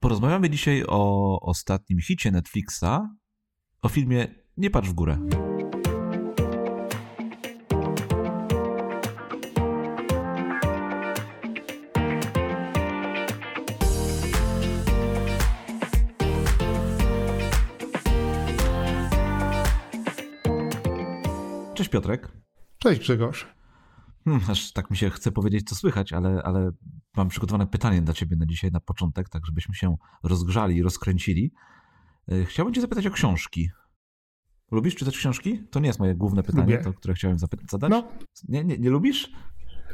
Porozmawiamy dzisiaj o ostatnim hicie Netflixa, o filmie Nie patrz w górę. Cześć Piotrek. Cześć Grzegorz. Aż tak mi się chce powiedzieć, co słychać, ale mam przygotowane pytanie dla ciebie na dzisiaj, na początek, tak żebyśmy się rozgrzali i rozkręcili. Chciałbym cię zapytać o książki. Lubisz czytać książki? To nie jest moje główne pytanie, to, które chciałem zadać. No. Nie lubisz?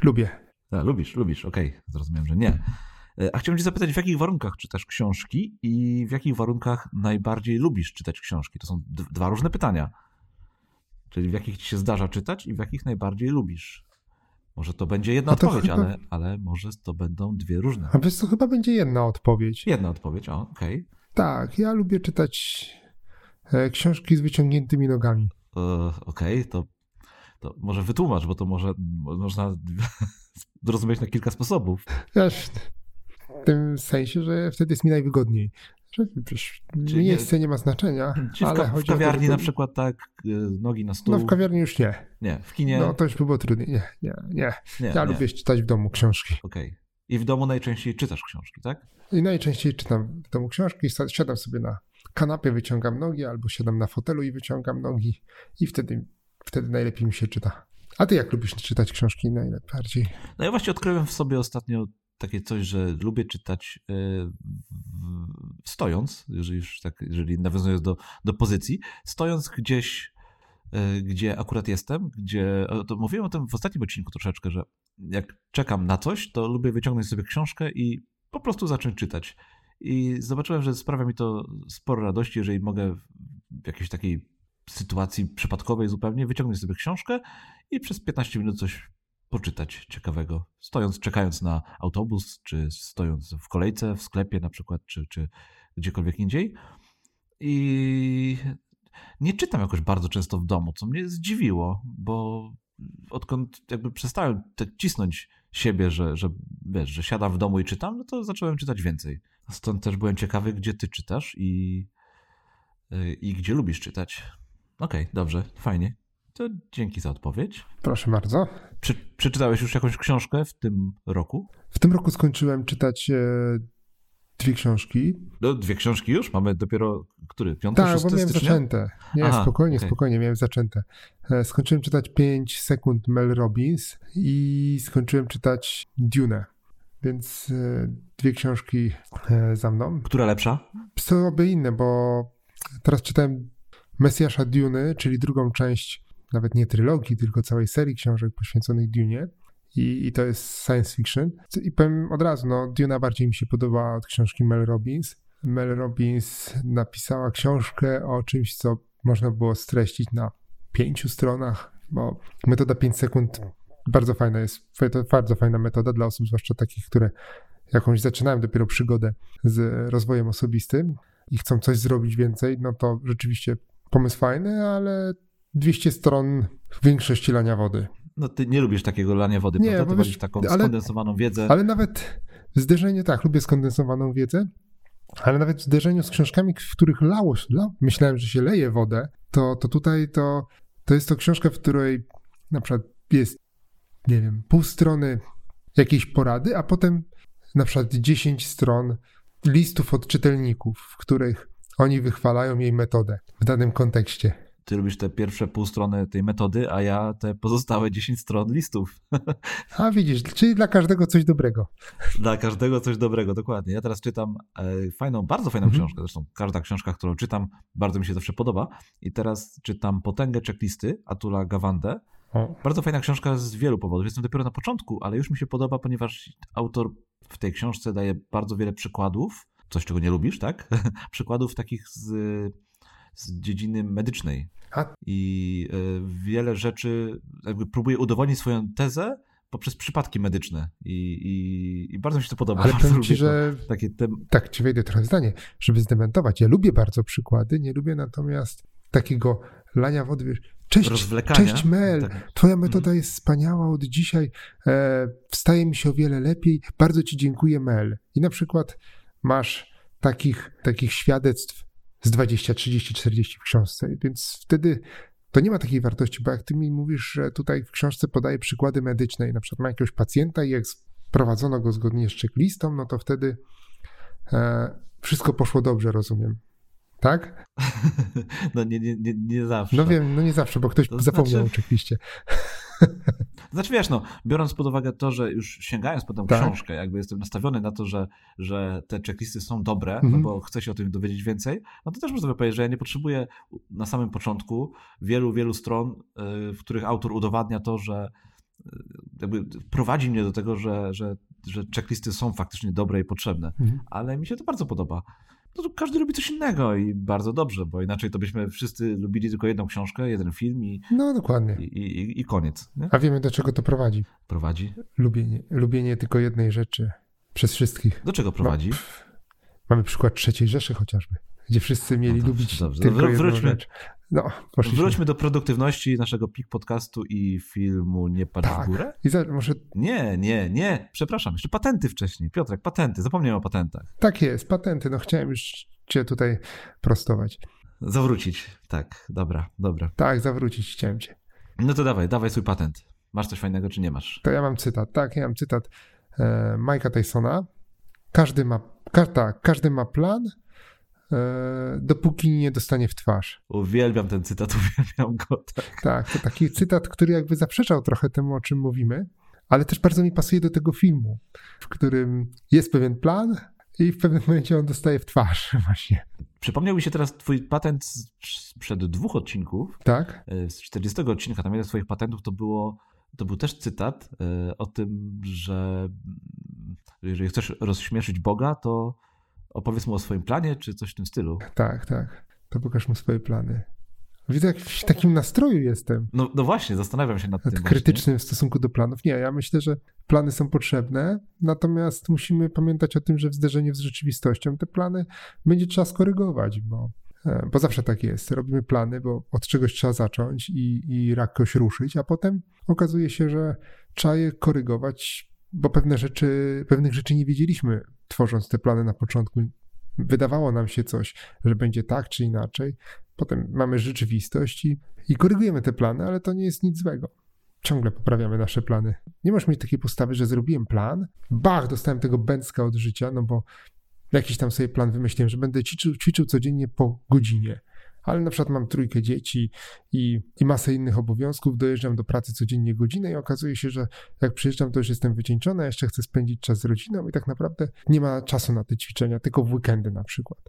Lubię. A, lubisz, okej, zrozumiałem, że nie. A chciałbym cię zapytać, w jakich warunkach czytasz książki i w jakich warunkach najbardziej lubisz czytać książki? To są dwa różne pytania. Czyli w jakich ci się zdarza czytać i w jakich najbardziej lubisz. Może to będzie jedna odpowiedź, chyba... ale może to będą dwie różne. A wiesz co, chyba będzie jedna odpowiedź. Jedna odpowiedź, okej. Tak, ja lubię czytać książki z wyciągniętymi nogami. Okej, to może wytłumacz, bo to może można zrozumieć na kilka sposobów. Wiesz, w tym sensie, że wtedy jest mi najwygodniej. Miejsce nie ma znaczenia. Ale w kawiarni to, na przykład tak, nogi na stół. No w kawiarni już nie. Nie, w kinie. No to już by było trudniej. Nie. Ja lubię czytać w domu książki. Okej. I w domu najczęściej czytasz książki, tak? I najczęściej czytam w domu książki, siadam sobie na kanapie, wyciągam nogi, albo siadam na fotelu i wyciągam nogi i wtedy najlepiej mi się czyta. A ty jak lubisz czytać książki najbardziej? No ja właśnie odkryłem w sobie ostatnio takie coś, że lubię czytać stojąc, jeżeli nawiązując do pozycji, stojąc gdzieś, gdzie akurat jestem, to mówiłem o tym w ostatnim odcinku troszeczkę, że jak czekam na coś, to lubię wyciągnąć sobie książkę i po prostu zacząć czytać. I zobaczyłem, że sprawia mi to sporo radości, jeżeli mogę w jakiejś takiej sytuacji przypadkowej zupełnie wyciągnąć sobie książkę i przez 15 minut coś poczytać ciekawego, stojąc, czekając na autobus, czy stojąc w kolejce, w sklepie na przykład, czy gdziekolwiek indziej. I nie czytam jakoś bardzo często w domu, co mnie zdziwiło, bo odkąd jakby przestałem cisnąć siebie, że siadam w domu i czytam, no to zacząłem czytać więcej. Stąd też byłem ciekawy, gdzie ty czytasz i gdzie lubisz czytać. Okej, dobrze, fajnie. To dzięki za odpowiedź. Proszę bardzo. Przeczytałeś już jakąś książkę w tym roku? W tym roku skończyłem czytać dwie książki. No, dwie książki już? Mamy dopiero, który? 5, 6 stycznia? Tak, bo miałem zaczęte. Nie, spokojnie, miałem zaczęte. Skończyłem czytać 5 sekund Mel Robbins i skończyłem czytać Dune. Więc dwie książki za mną. Która lepsza? Są obie inne, bo teraz czytałem Mesjasza Duny, czyli drugą część nawet nie trylogii, tylko całej serii książek poświęconych Dunie i to jest science fiction. I powiem od razu, Duna bardziej mi się podobała od książki Mel Robbins. Mel Robbins napisała książkę o czymś, co można było streścić na 5 stronach, bo metoda 5 sekund bardzo fajna jest, bardzo fajna metoda dla osób, zwłaszcza takich, które jakąś zaczynają dopiero przygodę z rozwojem osobistym i chcą coś zrobić więcej, no to rzeczywiście pomysł fajny, ale 200 stron większości lania wody. No ty nie lubisz takiego lania wody, nie, prawda? Ty lubisz taką skondensowaną wiedzę. Ale nawet w zderzeniu, lubię skondensowaną wiedzę, ale nawet w zderzeniu z książkami, w których myślałem, że się leje wodę, to tutaj to jest to książka, w której na przykład jest, nie wiem, pół strony jakiejś porady, a potem na przykład 10 stron listów od czytelników, w których oni wychwalają jej metodę w danym kontekście. Ty lubisz te pierwsze pół strony tej metody, a ja te pozostałe 10 stron listów. A widzisz, czyli dla każdego coś dobrego. Dla każdego coś dobrego, dokładnie. Ja teraz czytam bardzo fajną książkę, zresztą każda książka, którą czytam, bardzo mi się zawsze podoba. I teraz czytam Potęgę Checklisty Atula Gawande. Bardzo fajna książka z wielu powodów. Jestem dopiero na początku, ale już mi się podoba, ponieważ autor w tej książce daje bardzo wiele przykładów, coś czego nie lubisz, tak? Przykładów takich z dziedziny medycznej. I wiele rzeczy jakby próbuje udowodnić swoją tezę poprzez przypadki medyczne. I bardzo mi się to podoba. Ale powiem ci, że tak ci wejdę trochę zdanie, żeby zdementować. Ja lubię bardzo przykłady, nie lubię natomiast takiego lania wody. Cześć Mel, tak. Twoja metoda jest wspaniała od dzisiaj. Wstaje mi się o wiele lepiej. Bardzo ci dziękuję, Mel. I na przykład masz takich świadectw z 20, 30, 40 w książce. Więc wtedy to nie ma takiej wartości, bo jak ty mi mówisz, że tutaj w książce podaje przykłady medyczne i na przykład ma jakiegoś pacjenta i jak prowadzono go zgodnie z checklistą, no to wtedy wszystko poszło dobrze, rozumiem. Tak? No nie zawsze. No wiem, no nie zawsze, bo ktoś to zapomniał o checkliście. Znaczy wiesz, no, biorąc pod uwagę to, że już sięgając po tę książkę, jakby jestem nastawiony na to, że te checklisty są dobre, no bo chcę się o tym dowiedzieć więcej, no to też można by powiedzieć, że ja nie potrzebuję na samym początku wielu stron, w których autor udowadnia to, że jakby prowadzi mnie do tego, że checklisty są faktycznie dobre i potrzebne. Ale mi się to bardzo podoba. No to każdy robi coś innego i bardzo dobrze, bo inaczej to byśmy wszyscy lubili tylko jedną książkę, jeden film i, no, dokładnie. I koniec. Nie? A wiemy, do czego to prowadzi. Prowadzi? Lubienie tylko jednej rzeczy przez wszystkich. Do czego prowadzi? Mamy przykład Trzeciej Rzeszy chociażby, gdzie wszyscy mieli lubić tylko jedną rzecz. No, wróćmy do produktywności naszego pik podcastu i filmu Nie patrz w górę. Może... Nie. Przepraszam, jeszcze patenty wcześniej. Piotrek, patenty. Zapomniałem o patentach. Tak jest, patenty. No chciałem już cię tutaj prostować. Zawrócić. Tak, dobra. Tak, zawrócić chciałem cię. No to dawaj swój patent. Masz coś fajnego, czy nie masz? To ja mam cytat. Tak, ja mam cytat Mike'a Tysona. Każdy ma plan, dopóki nie dostanie w twarz. Uwielbiam ten cytat, uwielbiam go. Tak, to taki cytat, który jakby zaprzeczał trochę temu, o czym mówimy, ale też bardzo mi pasuje do tego filmu, w którym jest pewien plan i w pewnym momencie on dostaje w twarz właśnie. Przypomniał mi się teraz twój patent sprzed 2 odcinków. Tak. Z 40 odcinka, tam jeden z twoich patentów to był też cytat o tym, że jeżeli chcesz rozśmieszyć Boga, to opowiedz mu o swoim planie, czy coś w tym stylu. Tak. To pokaż mu swoje plany. Widzę, jak w takim nastroju jestem. No właśnie, zastanawiam się nad tym. Krytycznym w stosunku do planów. Nie, ja myślę, że plany są potrzebne, natomiast musimy pamiętać o tym, że w zderzeniu z rzeczywistością te plany będzie trzeba skorygować, bo zawsze tak jest. Robimy plany, bo od czegoś trzeba zacząć i jakoś ruszyć, a potem okazuje się, że trzeba je korygować, bo pewnych rzeczy nie wiedzieliśmy, tworząc te plany na początku. Wydawało nam się coś, że będzie tak czy inaczej. Potem mamy rzeczywistość i korygujemy te plany, ale to nie jest nic złego. Ciągle poprawiamy nasze plany. Nie możesz mieć takiej postawy, że zrobiłem plan, dostałem tego bęcka od życia, no bo jakiś tam sobie plan wymyśliłem, że będę ćwiczył codziennie po godzinie. Ale na przykład mam 3 dzieci i masę innych obowiązków, dojeżdżam do pracy codziennie godzinę i okazuje się, że jak przyjeżdżam, to już jestem wycieńczony, a jeszcze chcę spędzić czas z rodziną i tak naprawdę nie ma czasu na te ćwiczenia, tylko w weekendy na przykład.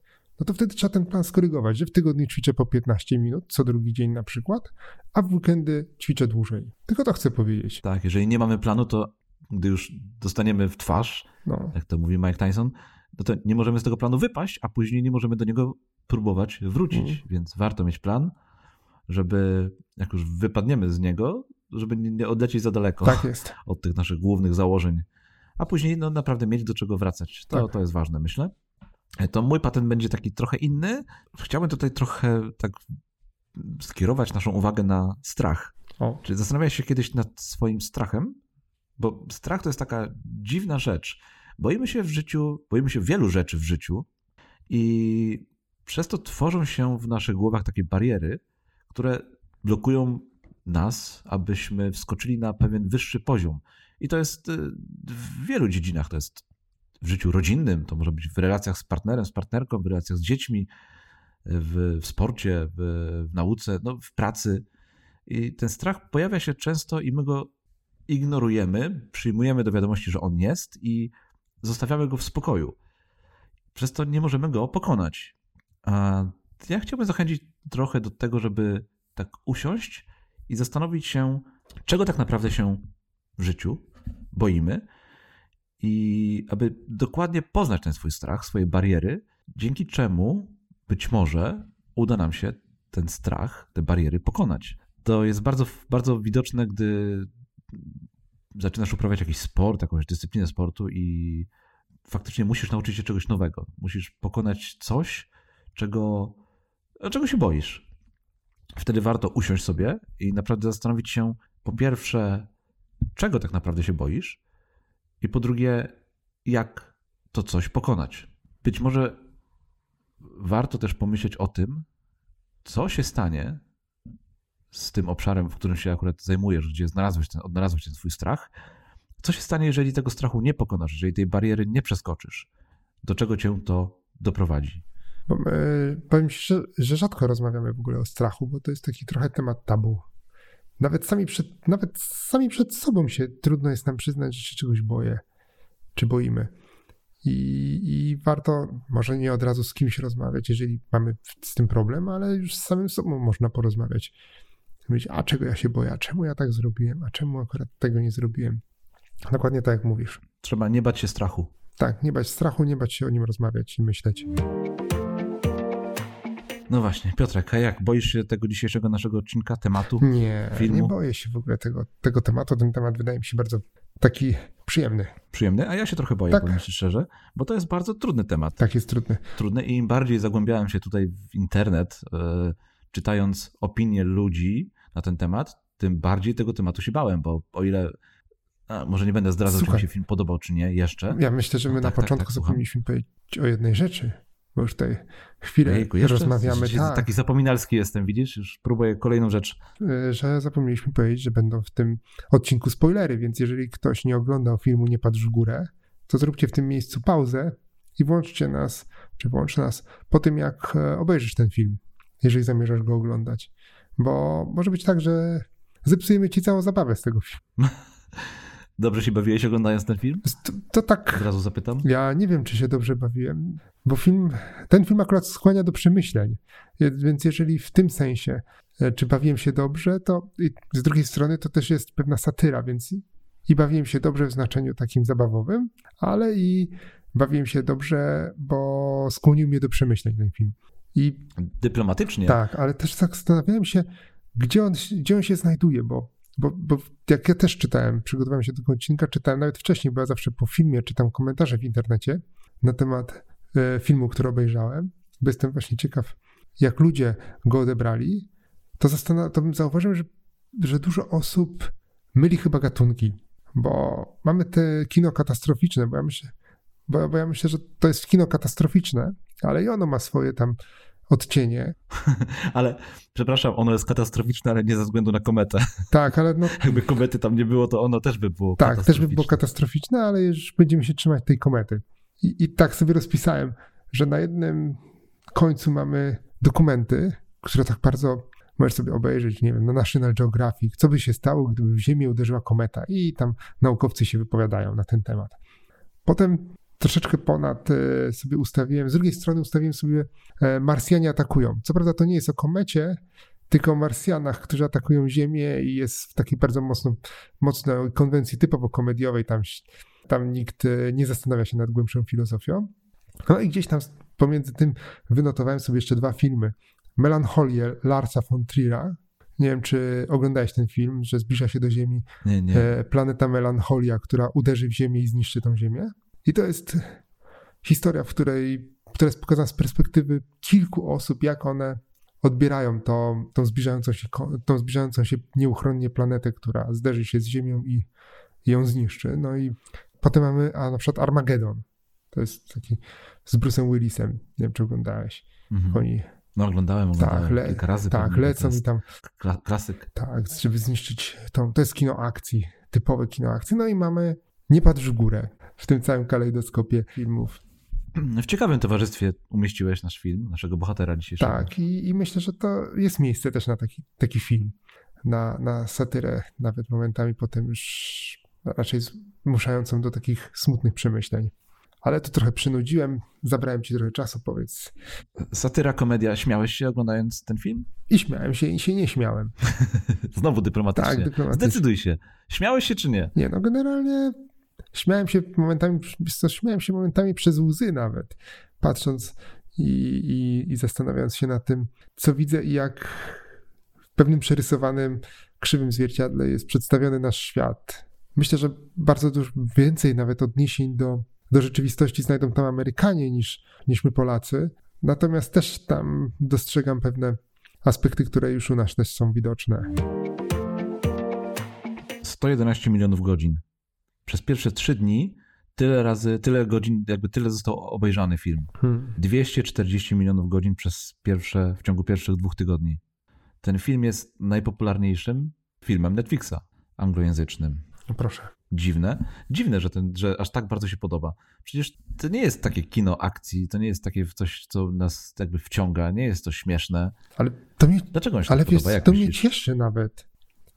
No to wtedy trzeba ten plan skorygować, że w tygodniu ćwiczę po 15 minut, co drugi dzień na przykład, a w weekendy ćwiczę dłużej. Tylko to chcę powiedzieć. Tak, jeżeli nie mamy planu, to gdy już dostaniemy w twarz, jak to mówi Mike Tyson, no to nie możemy z tego planu wypaść, a później nie możemy do niego próbować wrócić, więc warto mieć plan, żeby jak już wypadniemy z niego, żeby nie odlecieć za daleko od tych naszych głównych założeń, a później naprawdę mieć do czego wracać. To jest ważne, myślę. To mój patent będzie taki trochę inny. Chciałbym tutaj trochę tak skierować naszą uwagę na strach. Czy zastanawiałeś się kiedyś nad swoim strachem? Bo strach to jest taka dziwna rzecz. Boimy się wielu rzeczy w życiu i przez to tworzą się w naszych głowach takie bariery, które blokują nas, abyśmy wskoczyli na pewien wyższy poziom. I to jest w wielu dziedzinach. To jest w życiu rodzinnym, to może być w relacjach z partnerem, z partnerką, w relacjach z dziećmi, w sporcie, w nauce, w pracy. I ten strach pojawia się często i my go ignorujemy, przyjmujemy do wiadomości, że on jest i zostawiamy go w spokoju. Przez to nie możemy go pokonać. A ja chciałbym zachęcić trochę do tego, żeby tak usiąść i zastanowić się, czego tak naprawdę się w życiu boimy i aby dokładnie poznać ten swój strach, swoje bariery, dzięki czemu być może uda nam się ten strach, te bariery pokonać. To jest bardzo, bardzo widoczne, gdy zaczynasz uprawiać jakiś sport, jakąś dyscyplinę sportu i faktycznie musisz nauczyć się czegoś nowego. Musisz pokonać coś, czego się boisz. Wtedy warto usiąść sobie i naprawdę zastanowić się, po pierwsze, czego tak naprawdę się boisz i po drugie, jak to coś pokonać. Być może warto też pomyśleć o tym, co się stanie z tym obszarem, w którym się akurat zajmujesz, gdzie odnalazłeś ten swój strach. Co się stanie, jeżeli tego strachu nie pokonasz, jeżeli tej bariery nie przeskoczysz? Do czego cię to doprowadzi? Powiem ci, że rzadko rozmawiamy w ogóle o strachu, bo to jest taki trochę temat tabu. Nawet sami przed sobą się trudno jest nam przyznać, że się czegoś boję, czy boimy. I warto może nie od razu z kimś rozmawiać, jeżeli mamy z tym problem, ale już z samym sobą można porozmawiać. Mówić, a czego ja się boję, a czemu ja tak zrobiłem, a czemu akurat tego nie zrobiłem. Dokładnie tak jak mówisz. Trzeba nie bać się strachu. Tak, nie bać strachu, nie bać się o nim rozmawiać i myśleć. No właśnie, Piotrek, a jak? Boisz się tego dzisiejszego naszego odcinka, tematu, filmu? Nie boję się w ogóle tego tematu. Ten temat wydaje mi się bardzo taki przyjemny. Przyjemny? A ja się trochę boję, tak. Powiem ci szczerze, bo to jest bardzo trudny temat. Tak, jest trudny. Trudny i im bardziej zagłębiałem się tutaj w internet, czytając opinie ludzi na ten temat, tym bardziej tego tematu się bałem, bo o ile... może nie będę zdradzał, czy mi się film podobał, czy nie, jeszcze. Ja myślę, że my na początku zapomnieliśmy powiedzieć o jednej rzeczy, bo już tutaj chwilę rozmawiamy. Tak. Taki zapominalski jestem, widzisz? Już próbuję kolejną rzecz. Że zapomnieliśmy powiedzieć, że będą w tym odcinku spoilery, więc jeżeli ktoś nie oglądał filmu Nie patrz w górę, to zróbcie w tym miejscu pauzę i włącz nas po tym, jak obejrzysz ten film, jeżeli zamierzasz go oglądać. Bo może być tak, że zepsujemy ci całą zabawę z tego filmu. Dobrze się bawiłeś oglądając ten film? To tak. Od razu zapytam. Ja nie wiem, czy się dobrze bawiłem, bo ten film akurat skłania do przemyśleń. Więc jeżeli w tym sensie, czy bawiłem się dobrze, to z drugiej strony to też jest pewna satyra, więc i bawiłem się dobrze w znaczeniu takim zabawowym, ale i bawiłem się dobrze, bo skłonił mnie do przemyśleń ten film. I dyplomatycznie. Tak, ale też zastanawiałem się, gdzie on się znajduje, bo jak ja też czytałem, przygotowałem się do tego odcinka, czytałem nawet wcześniej, bo ja zawsze po filmie czytam komentarze w internecie na temat filmu, który obejrzałem, bo jestem właśnie ciekaw, jak ludzie go odebrali, to bym zauważył, że dużo osób myli chyba gatunki, bo mamy te kino katastroficzne, bo ja myślę, że to jest kino katastroficzne, ale i ono ma swoje tam odcienie. Ale, przepraszam, ono jest katastroficzne, ale nie ze względu na kometę. Tak, ale no... Jakby komety tam nie było, to ono też by było katastroficzne. Tak, też by było katastroficzne, ale już będziemy się trzymać tej komety. I tak sobie rozpisałem, że na jednym końcu mamy dokumenty, które tak bardzo możesz sobie obejrzeć, nie wiem, na National Geographic, co by się stało, gdyby w Ziemię uderzyła kometa i tam naukowcy się wypowiadają na ten temat. Potem troszeczkę ponad sobie ustawiłem, z drugiej strony ustawiłem sobie Marsjanie atakują. Co prawda to nie jest o komecie, tylko o Marsjanach, którzy atakują Ziemię i jest w takiej bardzo mocno konwencji typowo komediowej, tam nikt nie zastanawia się nad głębszą filozofią. No i gdzieś tam pomiędzy tym wynotowałem sobie jeszcze dwa filmy. Melancholię Larsa von Triera. Nie wiem, czy oglądałeś ten film, że zbliża się do Ziemi planeta Melancholia, która uderzy w Ziemię i zniszczy tą Ziemię. I to jest historia, która jest pokazana z perspektywy kilku osób, jak one odbierają tą zbliżającą się nieuchronnie planetę, która zderzy się z Ziemią i ją zniszczy. No i potem mamy na przykład Armageddon. To jest taki z Bruce'em Willisem. Nie wiem, czy oglądałeś. Mhm. Oni... No oglądałem tak, kilka razy. Tak, lecą i tam... Klasyk. Tak, żeby zniszczyć tą... To jest kino akcji, typowe kino akcji. No i mamy Nie patrz w górę. W tym całym kalejdoskopie filmów. W ciekawym towarzystwie umieściłeś nasz film, naszego bohatera dzisiejszego. Tak, i myślę, że to jest miejsce też na taki film, na satyrę, nawet momentami potem już raczej zmuszającą do takich smutnych przemyśleń. Ale to trochę przynudziłem, zabrałem ci trochę czasu, powiedz. Satyra, komedia, śmiałeś się oglądając ten film? I śmiałem się, i się nie śmiałem. Znowu dyplomatycznie. Tak, dyplomatycznie. Zdecyduj się, śmiałeś się czy nie? Nie, no generalnie... Śmiałem się momentami przez łzy nawet, patrząc i zastanawiając się nad tym, co widzę i jak w pewnym przerysowanym, krzywym zwierciadle jest przedstawiony nasz świat. Myślę, że bardzo dużo więcej nawet odniesień do rzeczywistości znajdą tam Amerykanie niż my Polacy, natomiast też tam dostrzegam pewne aspekty, które już u nas też są widoczne. 111 milionów godzin. Przez pierwsze 3 dni tyle razy, tyle godzin, jakby tyle został obejrzany film. 240 milionów godzin w ciągu pierwszych 2 tygodni. Ten film jest najpopularniejszym filmem Netflixa anglojęzycznym. No proszę. Dziwne, że aż tak bardzo się podoba. Przecież to nie jest takie kino akcji, to nie jest takie coś, co nas jakby wciąga, nie jest to śmieszne. Ale to mnie, dlaczego on się ale tak wiesz, podoba? Jak to myślisz? Mnie cieszy nawet,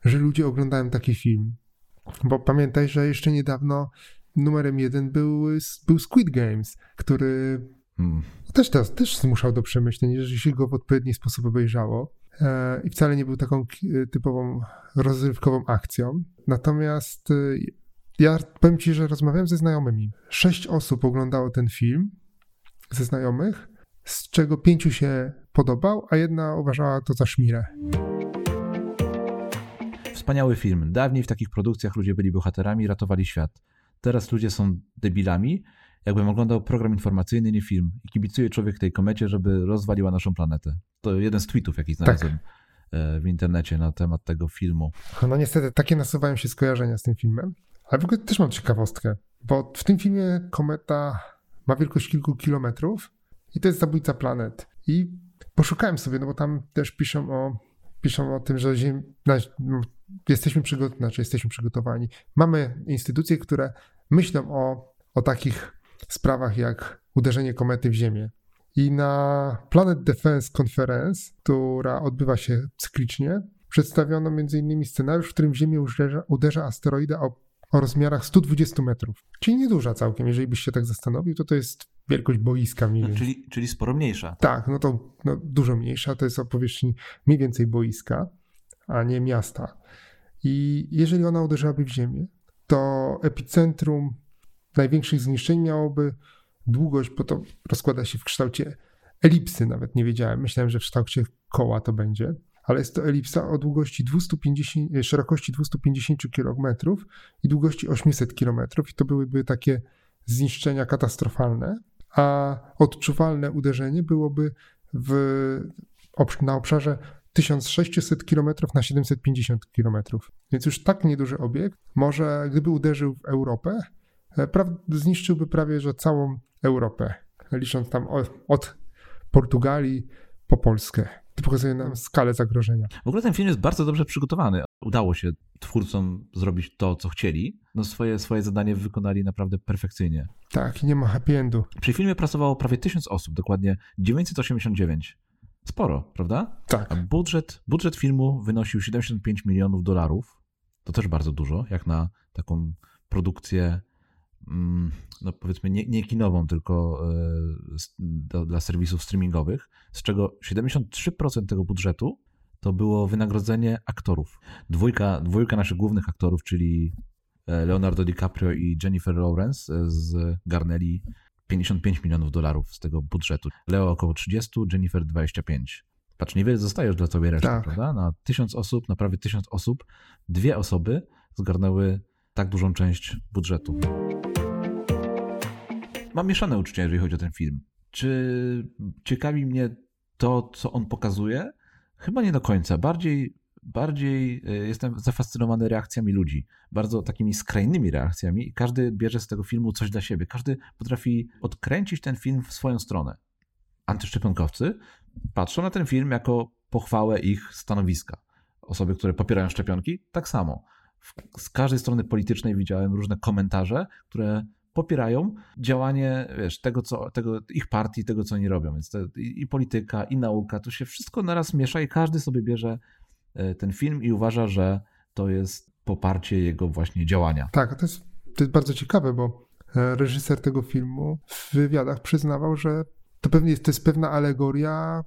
że ludzie oglądają taki film. Bo pamiętaj, że jeszcze niedawno numerem 1 był Squid Games, który też zmuszał do przemyśleń, jeżeli się go w odpowiedni sposób obejrzało. I wcale nie był taką typową rozrywkową akcją. Natomiast ja powiem ci, że rozmawiałem ze znajomymi. 6 osób oglądało ten film ze znajomych, z czego 5 się podobał, a 1 uważała to za szmirę. Wspaniały film. Dawniej w takich produkcjach ludzie byli bohaterami, ratowali świat. Teraz ludzie są debilami. Jakbym oglądał program informacyjny, nie film. I kibicuje człowiek tej komecie, żeby rozwaliła naszą planetę. To jeden z tweetów, jaki znalazłem w internecie na temat tego filmu. No niestety, takie nasuwają się skojarzenia z tym filmem. Ale w ogóle też mam ciekawostkę, bo w tym filmie kometa ma wielkość kilku kilometrów i to jest zabójca planet. I poszukałem sobie, no bo tam też piszą o tym, że jesteśmy przygotowani. Mamy instytucje, które myślą o takich sprawach jak uderzenie komety w Ziemię. I na Planet Defense Conference, która odbywa się cyklicznie, przedstawiono m.in. scenariusz, w którym w Ziemię uderza asteroida o rozmiarach 120 metrów. Czyli nieduża całkiem, jeżeli byś się tak zastanowił, to jest wielkość boiska mniej więcej. Czyli sporo mniejsza. Tak, dużo mniejsza, to jest o powierzchni mniej więcej boiska, a nie miasta. I jeżeli ona uderzyłaby w Ziemię, to epicentrum największych zniszczeń miałoby długość, bo to rozkłada się w kształcie elipsy, nawet nie wiedziałem. Myślałem, że w kształcie koła to będzie, ale jest to elipsa o długości szerokości 250 km i długości 800 km i to byłyby takie zniszczenia katastrofalne, a odczuwalne uderzenie byłoby na obszarze 1600 km na 750 km. Więc już tak nieduży obiekt może, gdyby uderzył w Europę, zniszczyłby prawie że całą Europę, licząc tam od Portugalii po Polskę. To pokazuje nam skalę zagrożenia. W ogóle ten film jest bardzo dobrze przygotowany. Udało się twórcom zrobić to, co chcieli. Swoje zadanie wykonali naprawdę perfekcyjnie. Tak, i nie ma happy endu. Przy filmie pracowało prawie 1000 osób, dokładnie 989. Sporo, prawda? Tak. A budżet filmu wynosił $75 milionów. To też bardzo dużo, jak na taką produkcję no powiedzmy nie kinową, tylko dla serwisów streamingowych, z czego 73% tego budżetu to było wynagrodzenie aktorów. Dwójka naszych głównych aktorów, czyli Leonardo DiCaprio i Jennifer Lawrence zgarnęli $55 milionów z tego budżetu. Leo około 30, Jennifer 25. Patrz, niewiele zostaje dla tobie reszta, tak, prawda? Na 1000 osób, na prawie 1000 osób, 2 osoby zgarnęły tak dużą część budżetu. Mam mieszane uczucia, jeżeli chodzi o ten film. Czy ciekawi mnie to, co on pokazuje? Chyba nie do końca. Bardziej jestem zafascynowany reakcjami ludzi. Bardzo takimi skrajnymi reakcjami i każdy bierze z tego filmu coś dla siebie. Każdy potrafi odkręcić ten film w swoją stronę. Antyszczepionkowcy patrzą na ten film jako pochwałę ich stanowiska. Osoby, które popierają szczepionki, tak samo. Z każdej strony politycznej widziałem różne komentarze, które popierają działanie, wiesz, tego ich partii, tego co oni robią. Więc i polityka, i nauka, tu się wszystko naraz miesza i każdy sobie bierze ten film i uważa, że to jest poparcie jego właśnie działania. Tak, to jest bardzo ciekawe, bo reżyser tego filmu w wywiadach przyznawał, że to jest pewna alegoria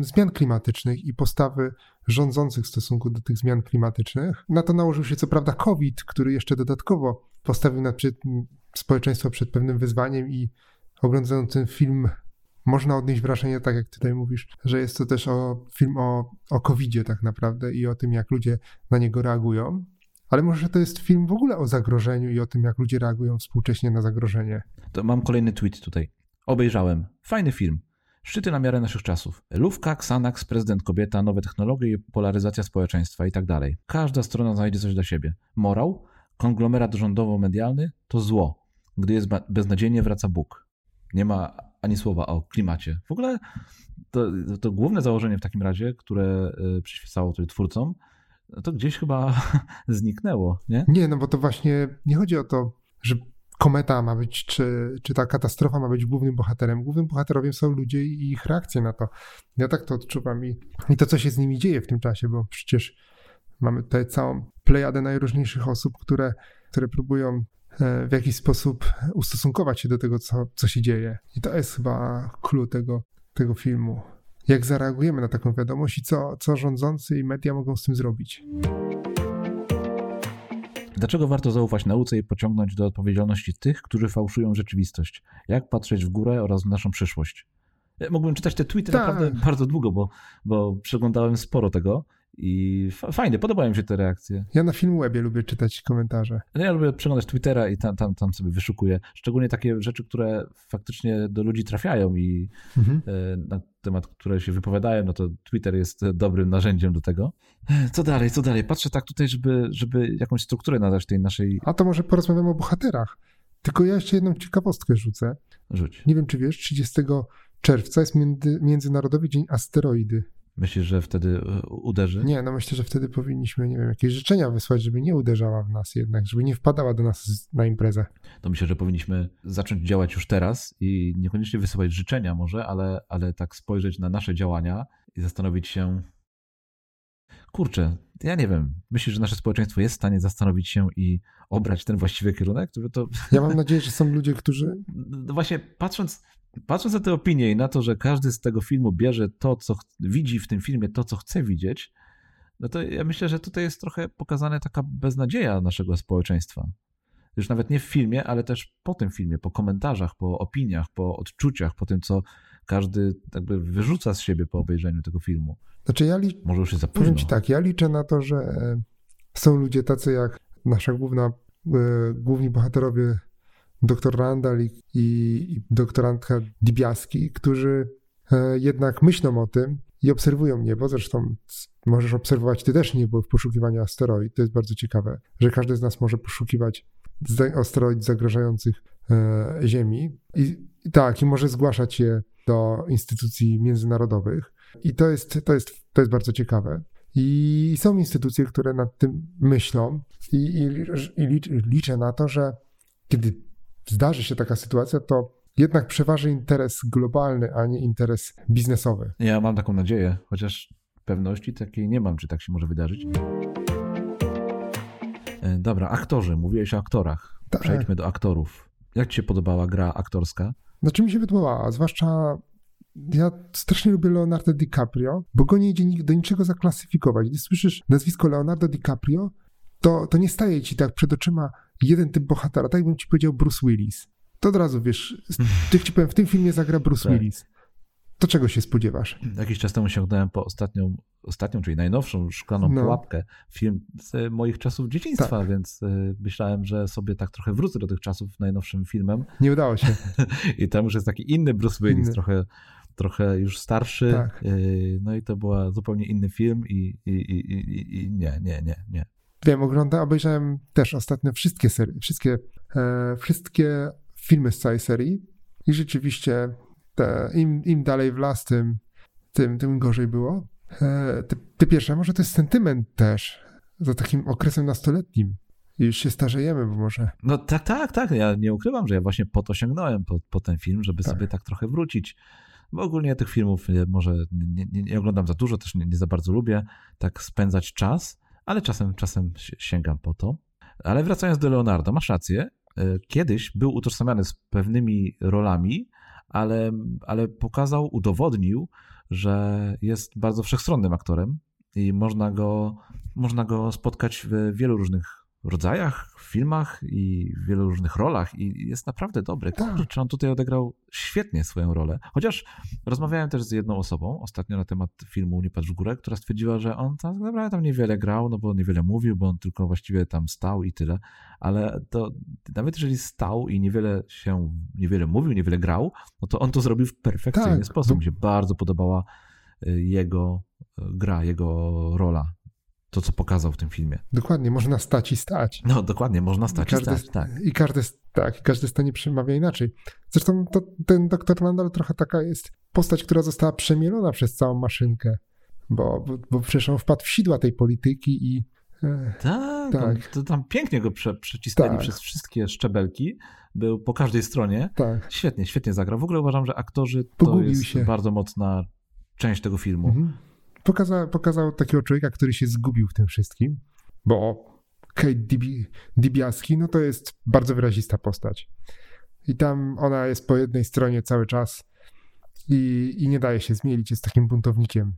zmian klimatycznych i postawy rządzących w stosunku do tych zmian klimatycznych. Na to nałożył się co prawda COVID, który jeszcze dodatkowo postawił społeczeństwo przed pewnym wyzwaniem i oglądając ten film można odnieść wrażenie, tak jak tutaj mówisz, że jest to też film o COVID-zie tak naprawdę i o tym, jak ludzie na niego reagują. Ale może to jest film w ogóle o zagrożeniu i o tym, jak ludzie reagują współcześnie na zagrożenie. To mam kolejny tweet tutaj. Obejrzałem. Fajny film. Szczyty na miarę naszych czasów. Lówka, Xanax, prezydent kobieta, nowe technologie, polaryzacja społeczeństwa i tak dalej. Każda strona znajdzie coś dla siebie. Morał? Konglomerat rządowo-medialny to zło. Gdy jest beznadziejnie, wraca Bóg. Nie ma ani słowa o klimacie. W ogóle to główne założenie w takim razie, które przyświecało tutaj twórcom, to gdzieś chyba zniknęło, nie? Nie, no bo to właśnie nie chodzi o to, że kometa ma być, czy ta katastrofa ma być głównym bohaterem. Głównym bohaterowiem są ludzie i ich reakcje na to. Ja tak to odczuwam i to, co się z nimi dzieje w tym czasie, bo przecież mamy tutaj całą plejadę najróżniejszych osób, które próbują w jakiś sposób ustosunkować się do tego, co się dzieje. I to jest chyba clue tego filmu. Jak zareagujemy na taką wiadomość i co rządzący i media mogą z tym zrobić? Dlaczego warto zaufać nauce i pociągnąć do odpowiedzialności tych, którzy fałszują rzeczywistość? Jak patrzeć w górę oraz w naszą przyszłość? Ja mógłbym czytać te tweety naprawdę bardzo długo, bo przeglądałem sporo tego i fajnie, podobają mi się te reakcje. Ja na Filmwebie lubię czytać komentarze. Ja lubię przeglądać Twittera i tam sobie wyszukuję. Szczególnie takie rzeczy, które faktycznie do ludzi trafiają i na temat, które się wypowiadają, no to Twitter jest dobrym narzędziem do tego. Co dalej? Patrzę tak tutaj, żeby jakąś strukturę nadać tej naszej... A to może porozmawiamy o bohaterach. Tylko ja jeszcze jedną ciekawostkę rzucę. Rzuć. Nie wiem, czy wiesz, 30 czerwca jest Międzynarodowy Dzień Asteroidy. Myślisz, że wtedy uderzy? Nie, no myślę, że wtedy powinniśmy, nie wiem, jakieś życzenia wysłać, żeby nie uderzała w nas jednak, żeby nie wpadała do nas na imprezę. To myślę, że powinniśmy zacząć działać już teraz i niekoniecznie wysyłać życzenia może, ale tak spojrzeć na nasze działania i zastanowić się, kurczę, ja nie wiem, myślisz, że nasze społeczeństwo jest w stanie zastanowić się i obrać ten właściwy kierunek? To... Ja mam nadzieję, że są ludzie, którzy... No właśnie, patrząc na te opinie i na to, że każdy z tego filmu bierze to, co widzi w tym filmie, to, co chce widzieć, no to ja myślę, że tutaj jest trochę pokazana taka beznadzieja naszego społeczeństwa. Już nawet nie w filmie, ale też po tym filmie, po komentarzach, po opiniach, po odczuciach, po tym, co każdy jakby wyrzuca z siebie po obejrzeniu tego filmu. Znaczy może już jest za późno. Powiem ci tak, ja liczę na to, że są ludzie tacy jak nasza główni bohaterowie doktor Randall i doktorantka Dibiasky, którzy jednak myślą o tym i obserwują niebo. Zresztą możesz obserwować ty też niebo w poszukiwaniu asteroid. To jest bardzo ciekawe, że każdy z nas może poszukiwać asteroid zagrażających Ziemi. I może zgłaszać je do instytucji międzynarodowych. I to jest bardzo ciekawe. I są instytucje, które nad tym myślą i liczę na to, że kiedy zdarzy się taka sytuacja, to jednak przeważy interes globalny, a nie interes biznesowy. Ja mam taką nadzieję, chociaż pewności takiej nie mam, czy tak się może wydarzyć. Dobra, aktorzy. Mówiłeś o aktorach. Tak. Przejdźmy do aktorów. Jak ci się podobała gra aktorska? Znaczy mi się podobała, zwłaszcza ja strasznie lubię Leonardo DiCaprio, bo go nie idzie do niczego zaklasyfikować. Gdy słyszysz nazwisko Leonardo DiCaprio, to nie staje ci tak przed oczyma jeden typ bohatera, tak jakbym ci powiedział Bruce Willis. To od razu wiesz, ci powiem, w tym filmie zagra Bruce Willis. To czego się spodziewasz? Jakiś czas temu sięgnąłem po ostatnią, czyli najnowszą Szklaną pułapkę. Film z moich czasów dzieciństwa, więc myślałem, że sobie tak trochę wrócę do tych czasów najnowszym filmem. Nie udało się. I tam już jest taki inny Bruce Willis, trochę już starszy. Tak. No i to był zupełnie inny film i nie. Wiem, obejrzałem też ostatnio wszystkie filmy z całej serii i rzeczywiście im dalej w las, tym gorzej było. Te pierwsze, może to jest sentyment też za takim okresem nastoletnim. Już się starzejemy, bo może... No tak. Ja nie ukrywam, że ja właśnie po to sięgnąłem, po ten film, żeby sobie tak trochę wrócić. Bo ogólnie tych filmów może nie oglądam za dużo, też nie za bardzo lubię tak spędzać czas, ale czasem sięgam po to. Ale wracając do Leonardo, masz rację. Kiedyś był utożsamiany z pewnymi rolami, ale pokazał, udowodnił, że jest bardzo wszechstronnym aktorem i można go spotkać w wielu różnych rodzajach, filmach i w wielu różnych rolach i jest naprawdę dobry. Kurczę, on tutaj odegrał świetnie swoją rolę. Chociaż rozmawiałem też z jedną osobą ostatnio na temat filmu Nie patrz w górę, która stwierdziła, że on tak naprawdę tam niewiele grał, no bo niewiele mówił, bo on tylko właściwie tam stał i tyle. Ale to nawet jeżeli stał i niewiele mówił, niewiele grał, no to on to zrobił w perfekcyjny sposób. Mi się bardzo podobała jego gra, jego rola. to, co pokazał w tym filmie. Dokładnie, można stać i stać. No dokładnie, można stać i stać, tak. I każdy stanie przemawia inaczej. Zresztą to, ten doktor Landau trochę taka jest postać, która została przemielona przez całą maszynkę, bo przecież on wpadł w sidła tej polityki i... Tak. To tam pięknie go przecisnęli przez wszystkie szczebelki. Był po każdej stronie. Tak. Świetnie zagrał. W ogóle uważam, że aktorzy to jest bardzo mocna część tego filmu. Mhm. Pokazał takiego człowieka, który się zgubił w tym wszystkim, bo Kate Dibiasky, no to jest bardzo wyrazista postać. I tam ona jest po jednej stronie cały czas i nie daje się zmielić, jest takim buntownikiem.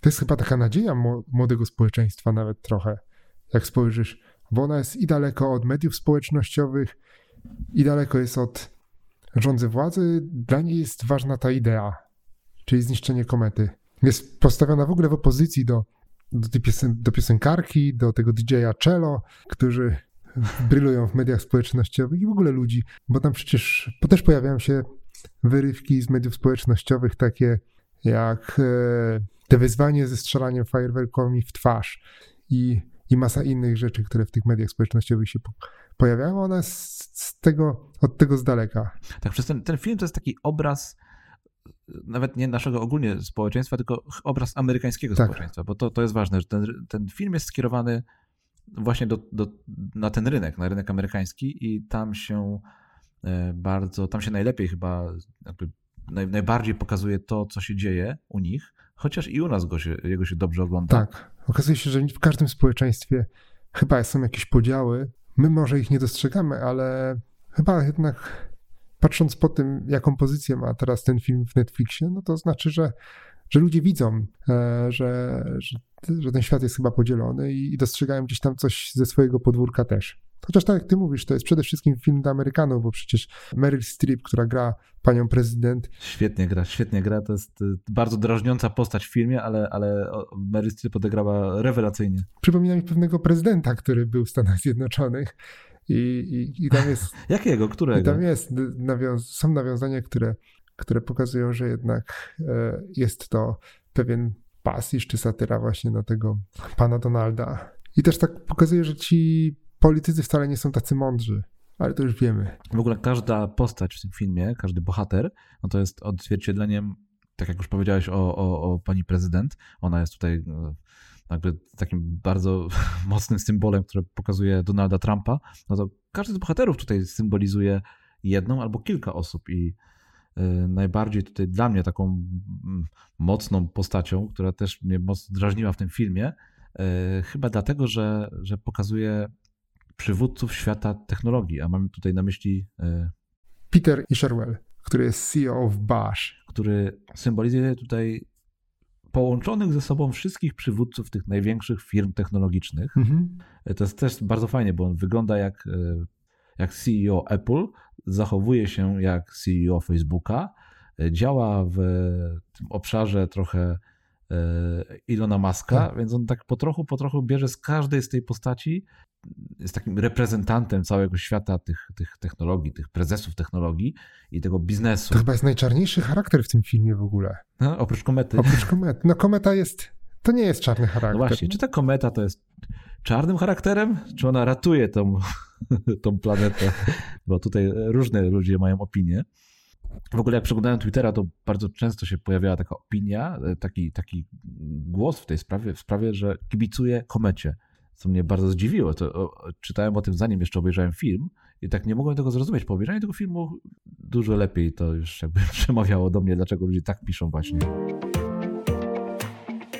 To jest chyba taka nadzieja młodego społeczeństwa nawet trochę, jak spojrzysz, bo ona jest i daleko od mediów społecznościowych, i daleko jest od rządzy władzy. Dla niej jest ważna ta idea, czyli zniszczenie komety. Jest postawiona w ogóle w opozycji do piosenkarki, do tego DJ-a Cello, którzy brylują w mediach społecznościowych i w ogóle ludzi, bo tam przecież też pojawiają się wyrywki z mediów społecznościowych takie jak te wyzwanie ze strzelaniem fajerwerkami w twarz i masa innych rzeczy, które w tych mediach społecznościowych się pojawiają. Ona od tego z daleka. Tak, przez ten film to jest taki obraz nawet nie naszego ogólnie społeczeństwa, tylko obraz amerykańskiego społeczeństwa, bo to jest ważne, że ten film jest skierowany właśnie na ten rynek, na rynek amerykański i tam się najlepiej chyba najbardziej pokazuje to, co się dzieje u nich, chociaż i u nas jego się dobrze ogląda. Tak, okazuje się, że w każdym społeczeństwie chyba są jakieś podziały. My może ich nie dostrzegamy, ale chyba jednak patrząc po tym, jaką pozycję ma teraz ten film w Netflixie, no to znaczy, że ludzie widzą, że ten świat jest chyba podzielony i dostrzegają gdzieś tam coś ze swojego podwórka też. Chociaż tak jak ty mówisz, to jest przede wszystkim film dla Amerykanów, bo przecież Meryl Streep, która gra panią prezydent. Świetnie gra. To jest bardzo drażniąca postać w filmie, ale Meryl Streep odegrała rewelacyjnie. Przypomina mi pewnego prezydenta, który był w Stanach Zjednoczonych i tam jest... Jakiego? Którego? I tam jest, są nawiązania, które pokazują, że jednak jest to pewien pastisz czy satyra właśnie na tego pana Donalda. I też tak pokazuje, że ci politycy wcale nie są tacy mądrzy, ale to już wiemy. W ogóle każda postać w tym filmie, każdy bohater, no to jest odzwierciedleniem, tak jak już powiedziałeś o pani prezydent, ona jest tutaj jakby takim bardzo mocnym symbolem, który pokazuje Donalda Trumpa, no to każdy z bohaterów tutaj symbolizuje jedną albo kilka osób i najbardziej tutaj dla mnie taką mocną postacią, która też mnie mocno drażniła w tym filmie, chyba dlatego, że pokazuje przywódców świata technologii, a mam tutaj na myśli Peter Isherwell, który jest CEO of Bash, który symbolizuje tutaj połączonych ze sobą wszystkich przywódców tych największych firm technologicznych. Mhm. To jest też bardzo fajnie, bo on wygląda jak CEO Apple, zachowuje się jak CEO Facebooka, działa w tym obszarze trochę Ilona Muska, więc on tak po trochu bierze z każdej z tej postaci, jest takim reprezentantem całego świata tych technologii, tych prezesów technologii i tego biznesu. To chyba jest najczarniejszy charakter w tym filmie w ogóle. No, oprócz komety. No kometa to nie jest czarny charakter. No właśnie, czy ta kometa to jest czarnym charakterem, czy ona ratuje tą planetę? Bo tutaj różne ludzie mają opinie. W ogóle jak przeglądałem Twittera, to bardzo często się pojawiała taka opinia, taki głos w tej sprawie, że kibicuje komecie. Co mnie bardzo zdziwiło, to czytałem o tym zanim jeszcze obejrzałem film i tak nie mogłem tego zrozumieć. Po obejrzeniu tego filmu dużo lepiej to już jakby przemawiało do mnie, dlaczego ludzie tak piszą właśnie.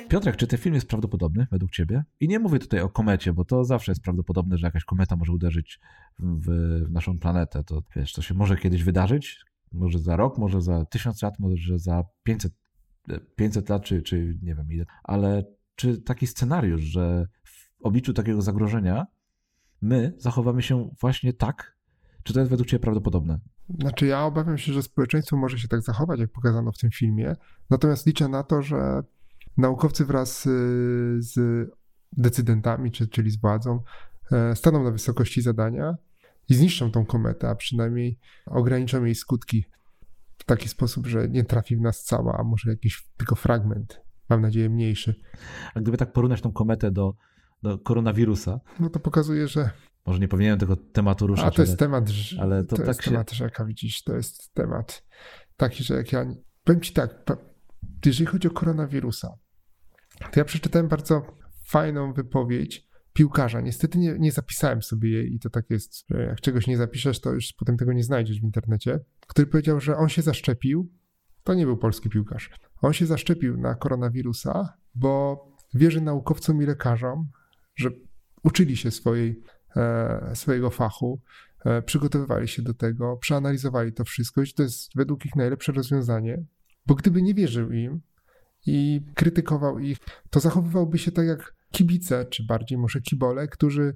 Piotrek, czy ten film jest prawdopodobny według ciebie? I nie mówię tutaj o komecie, bo to zawsze jest prawdopodobne, że jakaś kometa może uderzyć w naszą planetę. To wiesz, to się może kiedyś wydarzyć, może za rok, może za 1000 lat, może za 500 lat, czy nie wiem ile. Ale czy taki scenariusz, że w obliczu takiego zagrożenia my zachowamy się właśnie tak? Czy to jest według ciebie prawdopodobne? Znaczy ja obawiam się, że społeczeństwo może się tak zachować, jak pokazano w tym filmie. Natomiast liczę na to, że naukowcy wraz z decydentami, czyli z władzą, staną na wysokości zadania i zniszczą tą kometę, a przynajmniej ograniczą jej skutki w taki sposób, że nie trafi w nas cała, a może jakiś tylko fragment, mam nadzieję mniejszy. A gdyby tak porównać tą kometę do do koronawirusa. No to pokazuje, że... Może nie powinienem tego tematu ruszać. A to jest temat, ale to jest tak temat rzeka, widzisz, to jest temat taki, że jak ja... Powiem ci tak, jeżeli chodzi o koronawirusa, to ja przeczytałem bardzo fajną wypowiedź piłkarza. Niestety nie zapisałem sobie jej i to tak jest, że jak czegoś nie zapiszesz, to już potem tego nie znajdziesz w internecie, który powiedział, że on się zaszczepił. To nie był polski piłkarz. On się zaszczepił na koronawirusa, bo wierzy naukowcom i lekarzom, że uczyli się swojego fachu, przygotowywali się do tego, przeanalizowali to wszystko i to jest według ich najlepsze rozwiązanie, bo gdyby nie wierzył im i krytykował ich, to zachowywałby się tak jak kibice, czy bardziej może kibole, którzy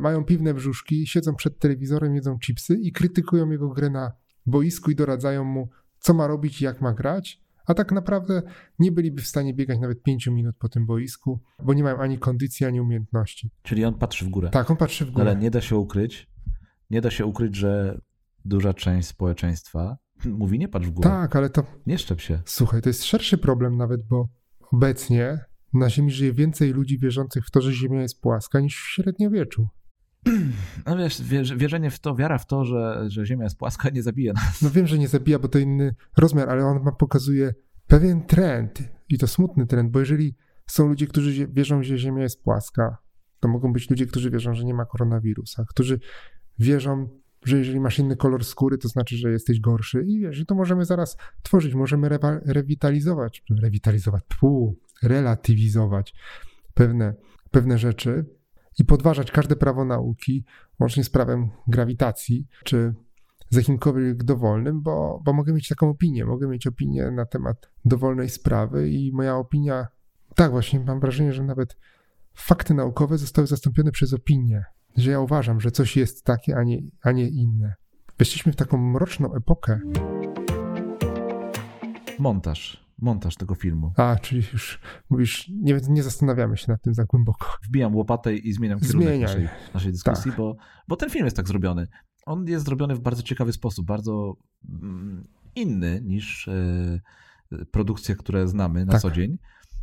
mają piwne brzuszki, siedzą przed telewizorem, jedzą chipsy i krytykują jego grę na boisku i doradzają mu, co ma robić i jak ma grać, a tak naprawdę nie byliby w stanie biegać nawet 5 minut po tym boisku, bo nie mają ani kondycji, ani umiejętności. Czyli on patrzy w górę. Tak, on patrzy w górę. Ale nie da się ukryć, że duża część społeczeństwa mówi nie patrz w górę. Tak, ale to... Nie szczep się. Słuchaj, to jest szerszy problem nawet, bo obecnie na Ziemi żyje więcej ludzi wierzących w to, że Ziemia jest płaska niż w średniowieczu. No wiesz, wierzenie w to, wiara w to, że Ziemia jest płaska nie zabija nas. No wiem, że nie zabija, bo to inny rozmiar, ale on pokazuje pewien trend i to smutny trend, bo jeżeli są ludzie, którzy wierzą, że Ziemia jest płaska, to mogą być ludzie, którzy wierzą, że nie ma koronawirusa, którzy wierzą, że jeżeli masz inny kolor skóry, to znaczy, że jesteś gorszy i wiesz, i to możemy zaraz tworzyć, możemy relatywizować pewne rzeczy i podważać każde prawo nauki, łącznie z prawem grawitacji, czy z jakimkolwiek dowolnym, bo mogę mieć taką opinię, na temat dowolnej sprawy i moja opinia, tak właśnie mam wrażenie, że nawet fakty naukowe zostały zastąpione przez opinię, że ja uważam, że coś jest takie, a nie inne. Weszliśmy w taką mroczną epokę. Montaż tego filmu. A, czyli już mówisz, nie zastanawiamy się nad tym za głęboko. Wbijam łopatę i zmieniam kierunek naszej dyskusji, tak. Bo ten film jest tak zrobiony. On jest zrobiony w bardzo ciekawy sposób, bardzo inny niż produkcje, które znamy na co dzień.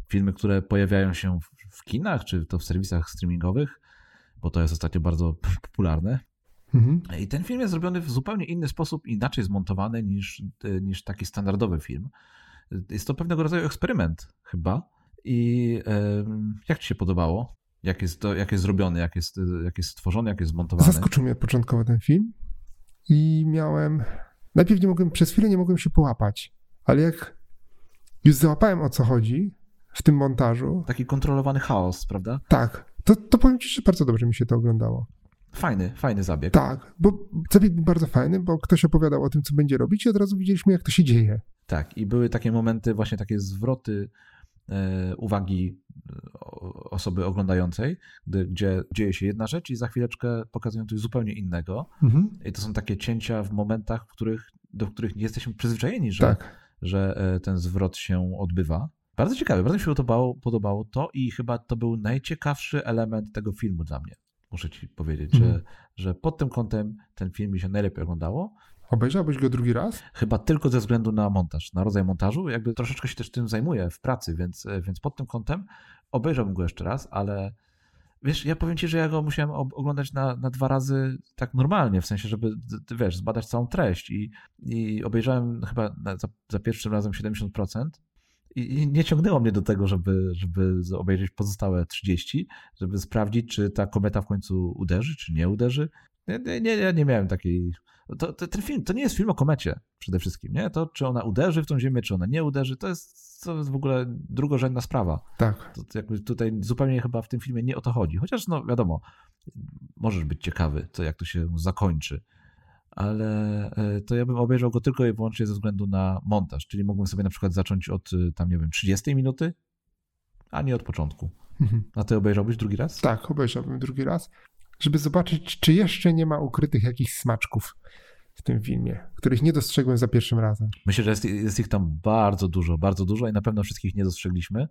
Filmy, które pojawiają się w kinach, czy to w serwisach streamingowych, bo to jest ostatnio bardzo popularne. Mhm. I ten film jest zrobiony w zupełnie inny sposób, inaczej zmontowany niż taki standardowy film. Jest to pewnego rodzaju eksperyment chyba. I jak ci się podobało? Jak jest stworzony, jak jest zmontowany? Zaskoczył mnie początkowo ten film i miałem... Najpierw przez chwilę nie mogłem się połapać, ale jak już załapałem, o co chodzi w tym montażu... Taki kontrolowany chaos, prawda? Tak. To powiem ci, że bardzo dobrze mi się to oglądało. Fajny zabieg. Tak, bo zabieg był bardzo fajny, bo ktoś opowiadał o tym, co będzie robić i od razu widzieliśmy, jak to się dzieje. Tak, i były takie momenty, właśnie takie zwroty uwagi osoby oglądającej, gdzie dzieje się jedna rzecz i za chwileczkę pokazują coś zupełnie innego. Mhm. I to są takie cięcia w momentach, do których nie jesteśmy przyzwyczajeni, że ten zwrot się odbywa. Bardzo ciekawe, bardzo mi się podobało to i chyba to był najciekawszy element tego filmu dla mnie. Muszę ci powiedzieć, że pod tym kątem ten film mi się najlepiej oglądało. Obejrzałbyś go drugi raz? Chyba tylko ze względu na montaż, na rodzaj montażu. Jakby troszeczkę się też tym zajmuję w pracy, więc pod tym kątem obejrzałbym go jeszcze raz, ale wiesz, ja powiem ci, że ja go musiałem oglądać na 2 razy tak normalnie, w sensie, żeby wiesz, zbadać całą treść i obejrzałem chyba za pierwszym razem 70%. I nie ciągnęło mnie do tego, żeby obejrzeć pozostałe 30, żeby sprawdzić, czy ta kometa w końcu uderzy, czy nie uderzy. Ja nie miałem takiej... Ten film, to nie jest film o komecie przede wszystkim, nie? To, czy ona uderzy w tą Ziemię, czy ona nie uderzy, to jest w ogóle drugorzędna sprawa. Tak. To jakby tutaj zupełnie chyba w tym filmie nie o to chodzi. Chociaż no wiadomo, możesz być ciekawy, to jak to się zakończy. Ale to ja bym obejrzał go tylko i wyłącznie ze względu na montaż, czyli mógłbym sobie na przykład zacząć od tam, nie wiem, 30 minuty, a nie od początku. Mhm. A ty obejrzałbyś drugi raz? Tak, obejrzałbym drugi raz, żeby zobaczyć, czy jeszcze nie ma ukrytych jakichś smaczków w tym filmie, których nie dostrzegłem za pierwszym razem. Myślę, że jest ich tam bardzo dużo i na pewno wszystkich nie dostrzegliśmy.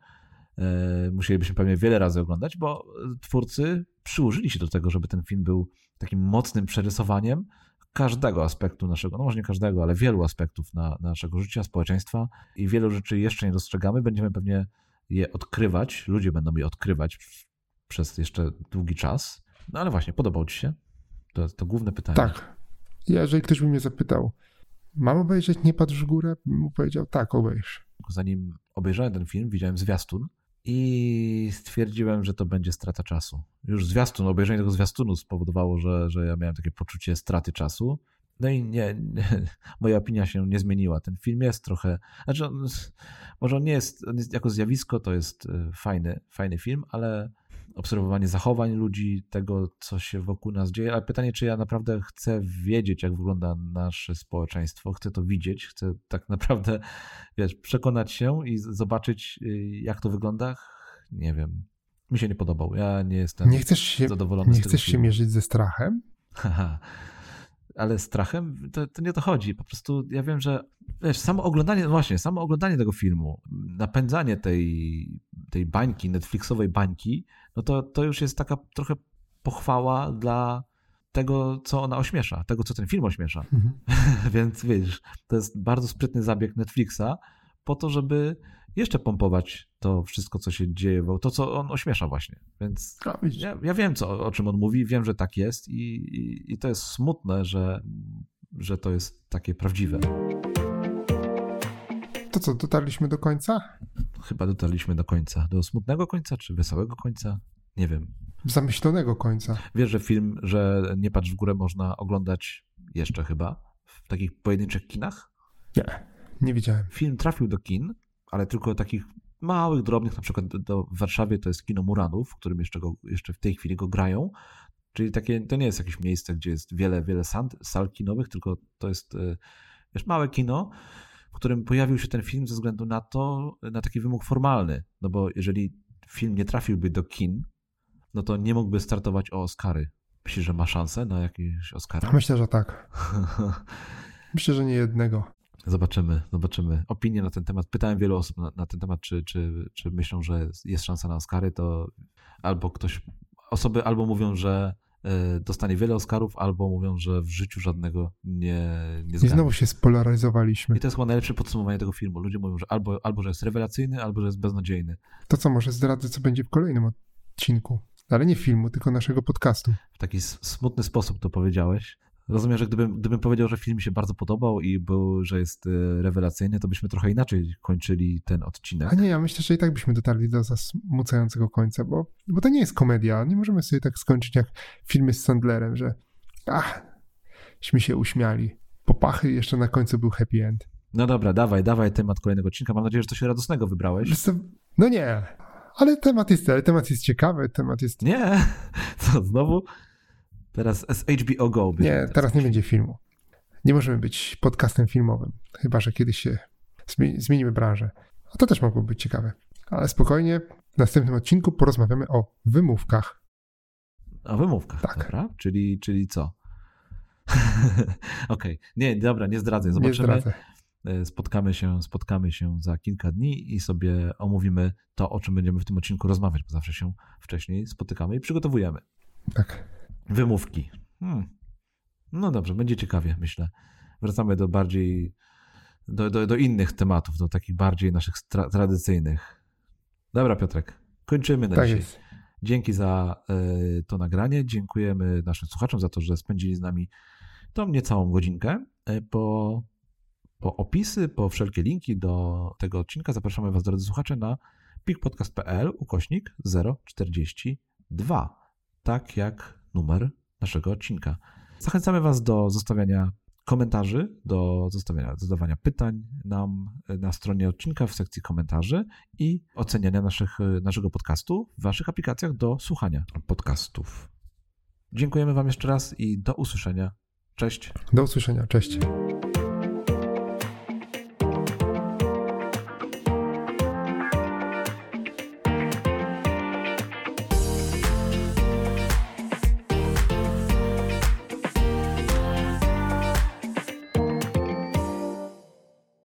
Musielibyśmy pewnie wiele razy oglądać, bo twórcy przyłożyli się do tego, żeby ten film był takim mocnym przerysowaniem każdego aspektu naszego, no może nie każdego, ale wielu aspektów naszego życia, społeczeństwa i wielu rzeczy jeszcze nie dostrzegamy. Będziemy pewnie je odkrywać, ludzie będą je odkrywać przez jeszcze długi czas. No ale właśnie, podobał ci się? To główne pytanie. Tak. Ja, jeżeli ktoś by mnie zapytał, mam obejrzeć Nie patrz w górę? Mu powiedział, tak, obejrz. Zanim obejrzałem ten film, widziałem zwiastun i stwierdziłem, że to będzie strata czasu. Już zwiastun, obejrzenie tego zwiastunu spowodowało, że ja miałem takie poczucie straty czasu. No i nie, moja opinia się nie zmieniła. Ten film jest trochę... Znaczy może on jest jako zjawisko, to jest fajny film, ale obserwowanie zachowań ludzi, tego, co się wokół nas dzieje, ale pytanie, czy ja naprawdę chcę wiedzieć, jak wygląda nasze społeczeństwo, chcę to widzieć, chcę tak naprawdę, przekonać się i zobaczyć, jak to wygląda, nie wiem. Mi się nie podobał, ja nie jestem zadowolony z tego. Nie chcesz się mierzyć ze strachem? Ale strachem to nie o to chodzi. Po prostu ja wiem, że samo oglądanie tego filmu, napędzanie tej bańki, Netflixowej bańki, no to już jest taka trochę pochwała dla tego, co ona ośmiesza, tego, co ten film ośmiesza. Mhm. Więc wiesz, to jest bardzo sprytny zabieg Netflixa po to, żeby jeszcze pompować to wszystko, co się dzieje, bo to, co on ośmiesza właśnie. Więc ja wiem, o czym on mówi, wiem, że tak jest i to jest smutne, że to jest takie prawdziwe. To co, dotarliśmy do końca? Chyba dotarliśmy do końca. Do smutnego końca, czy wesołego końca? Nie wiem. Zamyślonego końca. Wiesz, że film, że Nie patrz w górę można oglądać jeszcze chyba w takich pojedynczych kinach? Nie widziałem. Film trafił do kin, ale tylko takich małych, drobnych, na przykład w Warszawie to jest kino Muranów, w którym jeszcze w tej chwili go grają, czyli takie, to nie jest jakieś miejsce, gdzie jest wiele sal kinowych, tylko to jest małe kino, w którym pojawił się ten film ze względu na to, na taki wymóg formalny, no bo jeżeli film nie trafiłby do kin, no to nie mógłby startować o Oscary. Myślisz, że ma szansę na jakieś Oscary? Myślę, że tak. Myślę, że nie jednego. Zobaczymy. Opinie na ten temat. Pytałem wielu osób na ten temat, czy myślą, że jest szansa na Oscary, to albo osoby albo mówią, że dostanie wiele Oscarów, albo mówią, że w życiu żadnego nie zgarnie. I znowu się spolaryzowaliśmy. I to jest chyba najlepsze podsumowanie tego filmu. Ludzie mówią, że albo że jest rewelacyjny, albo że jest beznadziejny. To co, może zdradzę, co będzie w kolejnym odcinku. Ale nie filmu, tylko naszego podcastu. W taki smutny sposób to powiedziałeś. Rozumiem, że gdybym powiedział, że film mi się bardzo podobał i że jest rewelacyjny, to byśmy trochę inaczej kończyli ten odcinek. A nie, ja myślę, że i tak byśmy dotarli do zasmucającego końca, bo to nie jest komedia. Nie możemy sobie tak skończyć jak filmy z Sandlerem, że żeśmy się uśmiali. Popachy, jeszcze na końcu był happy end. No dobra, dawaj temat kolejnego odcinka. Mam nadzieję, że coś radosnego wybrałeś. No nie, ale temat jest ciekawy, temat jest... Nie, co znowu... Teraz z HBO Go. Nie, teraz nie będzie filmu. Nie możemy być podcastem filmowym, chyba że kiedyś się zmienimy branżę. A to też mogło być ciekawe. Ale spokojnie, w następnym odcinku porozmawiamy o wymówkach. O wymówkach, tak. Dobra? Czyli co? Okej. Nie, dobra, nie zdradzę. Zobaczymy. Nie zdradzę. Spotkamy się za kilka dni i sobie omówimy to, o czym będziemy w tym odcinku rozmawiać, bo zawsze się wcześniej spotykamy i przygotowujemy. Tak. Wymówki. No dobrze, będzie ciekawie, myślę. Wracamy do bardziej, do innych tematów, do takich bardziej naszych tradycyjnych. Dobra, Piotrek, kończymy na dzisiaj. Jest. Dzięki za to nagranie. Dziękujemy naszym słuchaczom za to, że spędzili z nami tą niecałą godzinkę. Po opisy, po wszelkie linki do tego odcinka zapraszamy Was, drodzy słuchacze, na pikpodcast.pl /042. Tak jak numer naszego odcinka. Zachęcamy Was do zostawiania komentarzy, do zadawania pytań nam na stronie odcinka w sekcji komentarzy i oceniania naszego podcastu w Waszych aplikacjach do słuchania podcastów. Dziękujemy Wam jeszcze raz i do usłyszenia. Cześć. Do usłyszenia. Cześć.